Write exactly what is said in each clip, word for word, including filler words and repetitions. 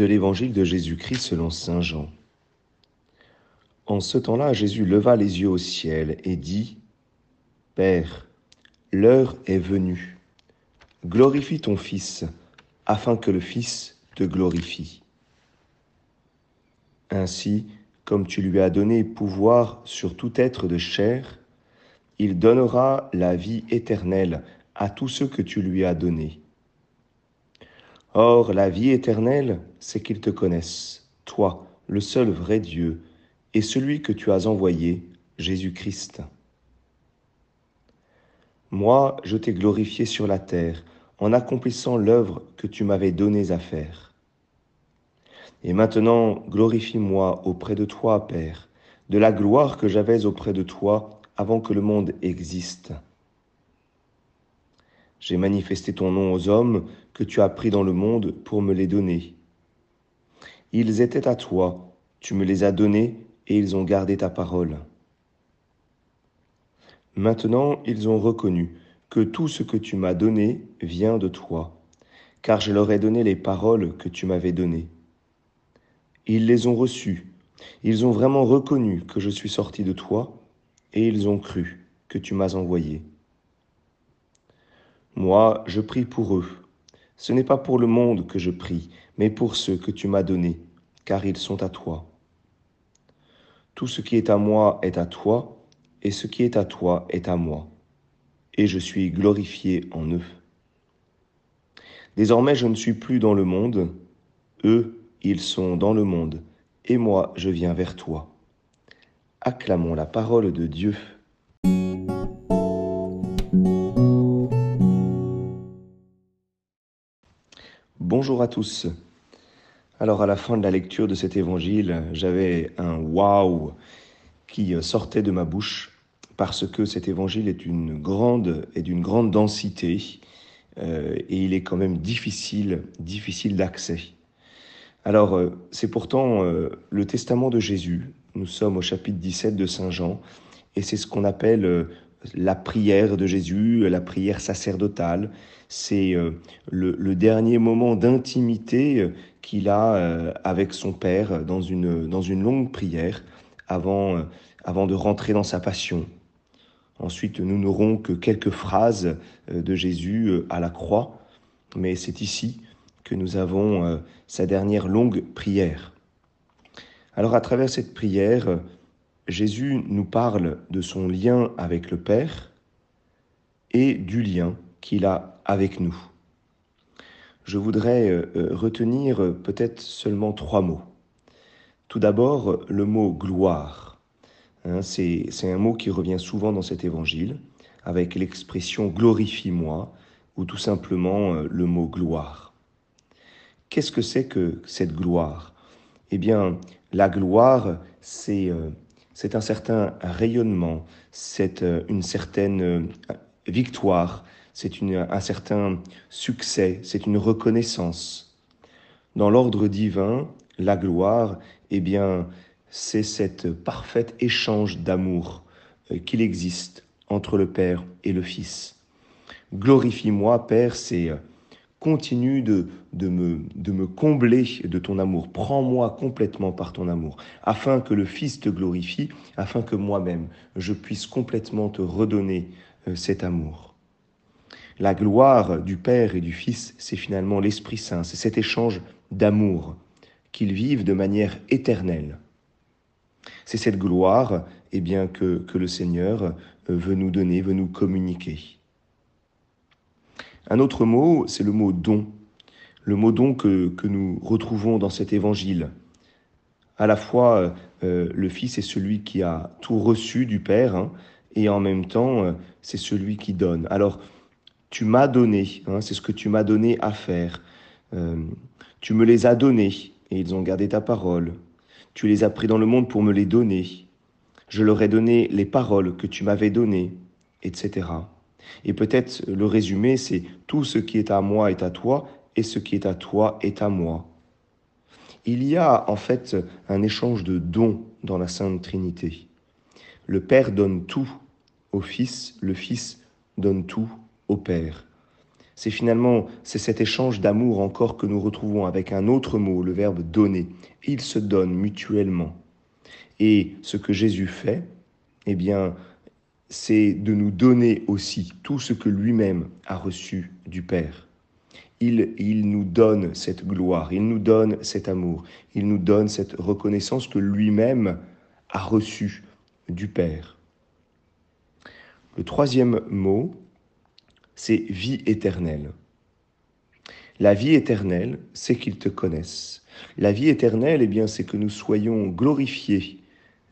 de l'évangile de Jésus-Christ selon saint Jean. En ce temps-là, Jésus leva les yeux au ciel et dit : « Père, l'heure est venue. Glorifie ton Fils, afin que le Fils te glorifie. Ainsi, comme tu lui as donné pouvoir sur tout être de chair, il donnera la vie éternelle à tous ceux que tu lui as donnés. Or, la vie éternelle, c'est qu'ils te connaissent, toi, le seul vrai Dieu, et celui que tu as envoyé, Jésus-Christ. Moi, je t'ai glorifié sur la terre, en accomplissant l'œuvre que tu m'avais donnée à faire. Et maintenant, glorifie-moi auprès de toi, Père, de la gloire que j'avais auprès de toi avant que le monde existe. J'ai manifesté ton nom aux hommes que tu as pris dans le monde pour me les donner. Ils étaient à toi, tu me les as donnés et ils ont gardé ta parole. Maintenant, ils ont reconnu que tout ce que tu m'as donné vient de toi, car je leur ai donné les paroles que tu m'avais données. Ils les ont reçues, ils ont vraiment reconnu que je suis sorti de toi et ils ont cru que tu m'as envoyé. Moi, je prie pour eux. Ce n'est pas pour le monde que je prie, mais pour ceux que tu m'as donnés, car ils sont à toi. Tout ce qui est à moi est à toi, et ce qui est à toi est à moi, et je suis glorifié en eux. Désormais, je ne suis plus dans le monde, eux, ils sont dans le monde, et moi, je viens vers toi. Acclamons la parole de Dieu. Bonjour à tous. Alors à la fin de la lecture de cet évangile, j'avais un waouh qui sortait de ma bouche parce que cet évangile est d'une grande et d'une grande densité euh, et il est quand même difficile, difficile d'accès. Alors euh, c'est pourtant euh, le testament de Jésus. Nous sommes au chapitre dix-sept de saint Jean et c'est ce qu'on appelle euh, la prière de Jésus, la prière sacerdotale, c'est le, le dernier moment d'intimité qu'il a avec son Père dans une, dans une longue prière avant, avant de rentrer dans sa passion. Ensuite, nous n'aurons que quelques phrases de Jésus à la croix, mais c'est ici que nous avons sa dernière longue prière. Alors, à travers cette prière, Jésus nous parle de son lien avec le Père et du lien qu'il a avec nous. Je voudrais retenir peut-être seulement trois mots. Tout d'abord, le mot « gloire ». C'est, c'est un mot qui revient souvent dans cet évangile, avec l'expression « glorifie-moi » ou tout simplement le mot « gloire ». Qu'est-ce que c'est que cette gloire ? Eh bien, la gloire, c'est... C'est un certain rayonnement, c'est une certaine victoire, c'est une, un certain succès, c'est une reconnaissance. Dans l'ordre divin, la gloire, eh bien, c'est cet parfait échange d'amour qu'il existe entre le Père et le Fils. Glorifie-moi, Père, c'est continue de, de, me, de me combler de ton amour. Prends-moi complètement par ton amour, afin que le Fils te glorifie, afin que moi-même, je puisse complètement te redonner cet amour. La gloire du Père et du Fils, c'est finalement l'Esprit Saint, c'est cet échange d'amour qu'ils vivent de manière éternelle. C'est cette gloire eh bien, que, que le Seigneur veut nous donner, veut nous communiquer. Un autre mot, c'est le mot « don ». Le mot « don » que, que nous retrouvons dans cet évangile. À la fois, euh, le Fils est celui qui a tout reçu du Père, hein, et en même temps, euh, c'est celui qui donne. Alors, tu m'as donné, hein, c'est ce que tu m'as donné à faire. Euh, tu me les as donnés, et ils ont gardé ta parole. Tu les as pris dans le monde pour me les donner. Je leur ai donné les paroles que tu m'avais données, et cetera. Et peut-être le résumé, c'est « tout ce qui est à moi est à toi, et ce qui est à toi est à moi ». Il y a en fait un échange de dons dans la Sainte Trinité. Le Père donne tout au Fils, le Fils donne tout au Père. C'est finalement c'est cet échange d'amour encore que nous retrouvons avec un autre mot, le verbe donner. Ils se donnent mutuellement. Et ce que Jésus fait, eh bien, c'est de nous donner aussi tout ce que lui-même a reçu du Père. Il, il nous donne cette gloire, il nous donne cet amour, il nous donne cette reconnaissance que lui-même a reçue du Père. Le troisième mot, c'est « vie éternelle ». La vie éternelle, c'est qu'ils te connaissent. La vie éternelle, eh bien, c'est que nous soyons glorifiés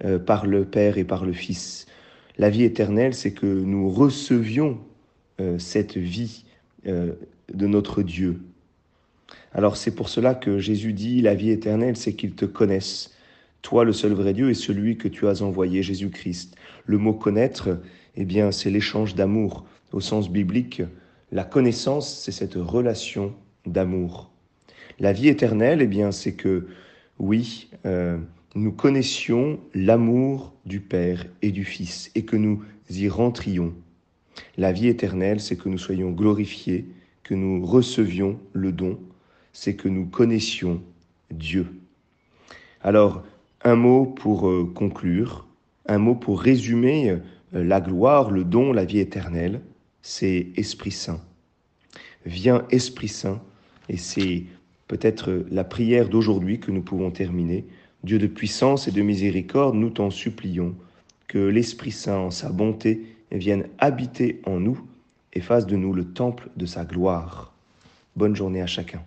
euh, par le Père et par le Fils. La vie éternelle, c'est que nous recevions euh, cette vie euh, de notre Dieu. Alors c'est pour cela que Jésus dit « La vie éternelle, c'est qu'ils te connaissent. Toi, le seul vrai Dieu, et celui que tu as envoyé, Jésus-Christ. » Le mot « connaître », eh bien, c'est l'échange d'amour. Au sens biblique, la connaissance, c'est cette relation d'amour. La vie éternelle, eh bien, c'est que, oui, euh, nous connaissions l'amour du Père et du Fils et que nous y rentrions. La vie éternelle, c'est que nous soyons glorifiés, que nous recevions le don, c'est que nous connaissions Dieu. Alors, un mot pour euh, conclure, un mot pour résumer euh, la gloire, le don, la vie éternelle, c'est Esprit Saint. Viens Esprit Saint, et c'est peut-être la prière d'aujourd'hui que nous pouvons terminer. Dieu de puissance et de miséricorde, nous t'en supplions, que l'Esprit Saint en sa bonté vienne habiter en nous et fasse de nous le temple de sa gloire. Bonne journée à chacun.